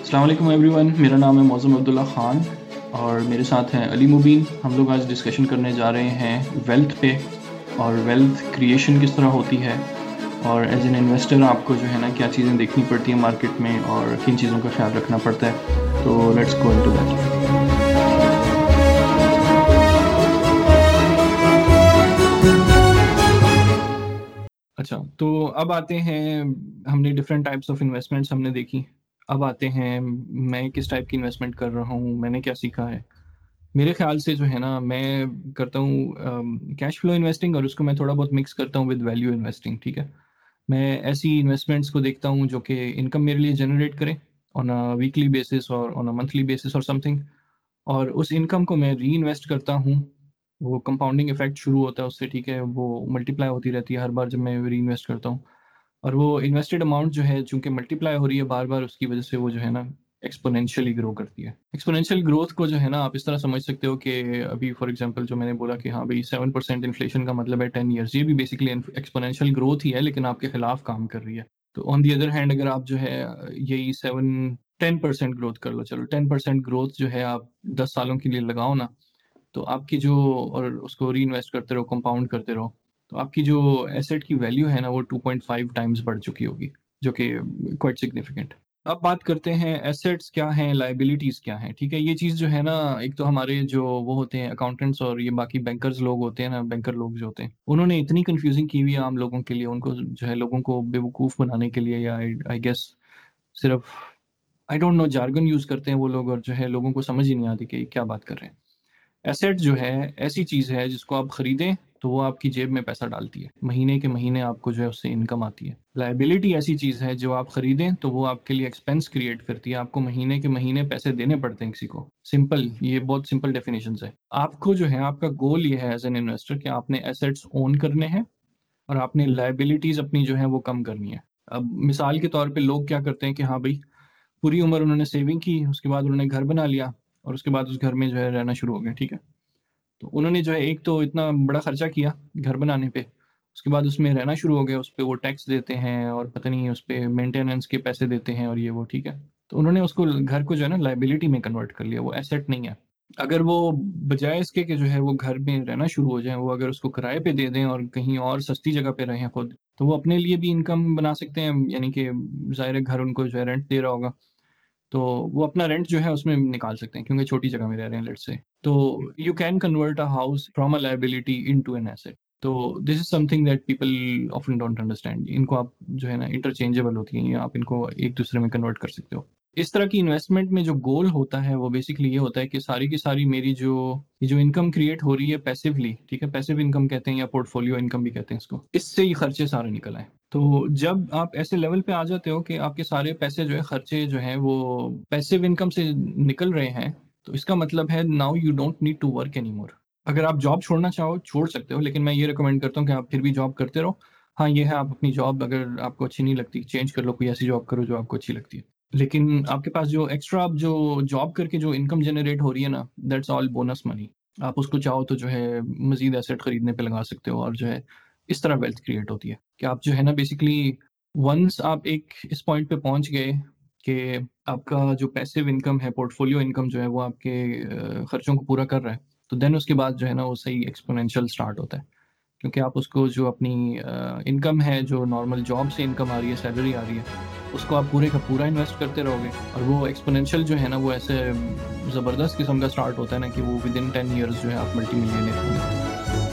السلام علیکم every one, میرا نام ہے موزم عبداللہ خان اور میرے ساتھ ہیں علی مبین. ہم لوگ آج ڈسکشن کرنے جا رہے ہیں ویلتھ پہ اور ویلتھ کریشن کس طرح ہوتی ہے، اور ایز این انویسٹر آپ کو جو ہے نا کیا چیزیں دیکھنی پڑتی ہیں مارکیٹ میں اور کن چیزوں کا خیال رکھنا پڑتا ہے. تو لیٹس گو انٹو دیٹ. اچھا، تو اب آتے ہیں، ہم نے ڈفرینٹ ٹائپس آف انویسٹمنٹس ہم نے دیکھی. اب آتے ہیں میں کس ٹائپ کی انویسٹمنٹ کر رہا ہوں، میں نے کیا سیکھا ہے. میرے خیال سے جو ہے نا میں کرتا ہوں کیش فلو انویسٹنگ، اور اس کو میں تھوڑا بہت مکس کرتا ہوں ود ویلیو انویسٹنگ. ٹھیک ہے، میں ایسی انویسٹمنٹس کو دیکھتا ہوں جو کہ انکم میرے لیے جنریٹ کریں آن اے ویکلی بیسس اور آن اے منتھلی بیسس اور سم تھنگ، اور اس انکم کو میں ری انویسٹ کرتا ہوں. وہ کمپاؤنڈنگ افیکٹ شروع ہوتا ہے اس سے، ٹھیک ہے، وہ ملٹی پلائی ہوتی رہتی ہے ہر بار جب میں ری انویسٹ کرتا ہوں، اور وہ انویسٹڈ اماؤنٹ جو ہے چونکہ ملٹی پلائی ہو رہی ہے بار بار، اس کی وجہ سے وہ جو ہے نا ایکسپونینشلی گرو کرتی ہے. ایکسپونینشیل گروتھ کو جو ہے نا آپ اس طرح سمجھ سکتے ہو کہ ابھی فار ایگزامپل جو میں نے بولا کہ ہاں بھائی 7% انفلیشن کا مطلب ہے 10 ایئرز، یہ بھی بیسکلی ایکسپونینشیل گروتھ ہی ہے لیکن آپ کے خلاف کام کر رہی ہے. تو آن دی ادر ہینڈ اگر آپ جو ہے یہی 10% گروتھ کر لو، چلو 10% گروتھ جو ہے آپ 10 سالوں کے لیے لگاؤ نا، تو آپ کی جو، اور اس کو ری انویسٹ کرتے رہو، کمپاؤنڈ کرتے رہو، تو آپ کی جو ایسٹ کی ویلیو ہے نا وہ 2.5 ٹائمز بڑھ چکی ہوگی، جو کہ کوائٹ سگنیفیکنٹ. اب بات کرتے ہیں ایسٹس کیا ہیں، لائبلٹیز کیا ہیں. ٹھیک ہے، یہ چیز جو ہے نا، ایک تو ہمارے جو وہ ہوتے ہیں اکاؤنٹنٹس اور یہ باقی بینکرز لوگ ہوتے ہیں نا، بینکر لوگ جو ہوتے ہیں، انہوں نے اتنی کنفیوزنگ کی ہوئی ہے عام لوگوں کے لیے، ان کو جو ہے لوگوں کو بے وقوف بنانے کے لیے، یا آئی گیس صرف I don't know jargon use کرتے ہیں وہ لوگ، اور جو ہے لوگوں کو سمجھ ہی نہیں آتی کہ کیا بات کر رہے ہیں. ایسٹ جو ہے ایسی چیز ہے جس کو آپ خریدیں تو وہ آپ کی جیب میں پیسہ ڈالتی ہے، مہینے کے مہینے آپ کو جو ہے اس سے انکم آتی ہے. لائبلٹی ایسی چیز ہے جو آپ خریدیں تو وہ آپ کے لیے ایکسپینس کریٹ کرتی ہے، آپ کو مہینے کے مہینے پیسے دینے پڑتے ہیں کسی کو. سمپل، یہ بہت سمپل ڈیفینیشنز ہیں. آپ کو جو ہے آپ کا گول یہ ہے ایز این انویسٹر کہ آپ نے ایسٹس اون کرنے ہیں اور آپ نے لائبلٹیز اپنی جو ہے وہ کم کرنی ہے. اب مثال کے طور پہ لوگ کیا کرتے ہیں کہ ہاں بھائی پوری عمر انہوں نے سیونگ کی، اس کے بعد انہوں نے گھر بنا لیا اور اس کے بعد اس گھر میں جو ہے رہنا شروع ہو گئے. ٹھیک ہے، تو انہوں نے جو ہے ایک تو اتنا بڑا خرچہ کیا گھر بنانے پہ، اس کے بعد اس میں رہنا شروع ہو گیا، اس پہ وہ ٹیکس دیتے ہیں اور پتہ نہیں اس پہ مینٹیننس کے پیسے دیتے ہیں اور یہ وہ. ٹھیک ہے، تو انہوں نے اس کو گھر کو جو ہے نا لائبلٹی میں کنورٹ کر لیا، وہ ایسٹ نہیں ہے. اگر وہ بجائے اس کے کہ جو ہے وہ گھر میں رہنا شروع ہو جائیں، وہ اگر اس کو کرائے پہ دے دیں اور کہیں اور سستی جگہ پہ رہیں خود، تو وہ اپنے لیے بھی انکم بنا سکتے ہیں. یعنی کہ ظاہر ہے گھر ان کو جو ہے رینٹ دے رہا ہوگا، تو وہ اپنا رینٹ جو ہے اس میں نکال سکتے ہیں کیونکہ چھوٹی جگہ میں رہ رہے ہیں لیٹ سے. تو you can convert a house from a liability into an asset. تو this is something that people often don't understand. ان کو آپ جو ہے نا انٹرچینجیبل ہوتی ہیں، آپ ان کو ایک دوسرے میں کنورٹ کر سکتے ہو. اس طرح کی انویسٹمنٹ میں جو گول ہوتا ہے وہ بیسکلی یہ ہوتا ہے کہ ساری کی ساری میری جو انکم کریٹ ہو رہی ہے پیسیولی، ٹھیک ہے، پیسیو انکم کہتے ہیں یا پورٹ فولیو انکم بھی کہتے ہیں اس کو، اس سے ہی خرچے سارے نکل آئے. تو جب آپ ایسے لیول پہ آ جاتے ہو کہ آپ کے سارے پیسے جو ہے خرچے جو ہیں وہ پیسیو انکم سے نکل رہے ہیں، تو اس کا مطلب ہے now you don't need to work any more. اگر آپ جاب چھوڑنا چاہو چھوڑ سکتے ہو، لیکن میں یہ ریکمینڈ کرتا ہوں کہ آپ پھر بھی جاب کرتے رہو. ہاں یہ ہے، آپ اپنی جاب اگر آپ کو اچھی نہیں لگتی چینج کر لو، کوئی ایسی جاب کرو جو آپ کو اچھی لگتی ہے. لیکن آپ کے پاس جو ایکسٹرا آپ جو جاب کر کے جو انکم جنریٹ ہو رہی ہے نا، دیٹس آل بونس منی. آپ اس کو چاہو تو جو ہے مزید ایسٹ خریدنے پہ لگا سکتے ہو، اور جو ہے اس طرح ویلتھ کریٹ ہوتی ہے کہ آپ جو ہے نا بیسکلی ونس آپ ایک اس پوائنٹ پہ پہنچ گئے کہ آپ کا جو پیسو انکم ہے، پورٹ فولیو انکم جو ہے وہ آپ کے خرچوں کو پورا کر رہا ہے، تو دین اس کے بعد جو ہے نا وہ صحیح ایکسپونینشیل سٹارٹ ہوتا ہے. کیونکہ آپ اس کو جو اپنی انکم ہے، جو نارمل جاب سے انکم آ رہی ہے، سیلری آ رہی ہے، اس کو آپ پورے کا پورا انویسٹ کرتے رہو گے، اور وہ ایکسپونینشیل جو ہے نا وہ ایسے زبردست قسم کا سٹارٹ ہوتا ہے نا کہ وہ ود ان 10 ایئرز جو ہے آپ ملٹی ملینئر ہو جاتے ہیں.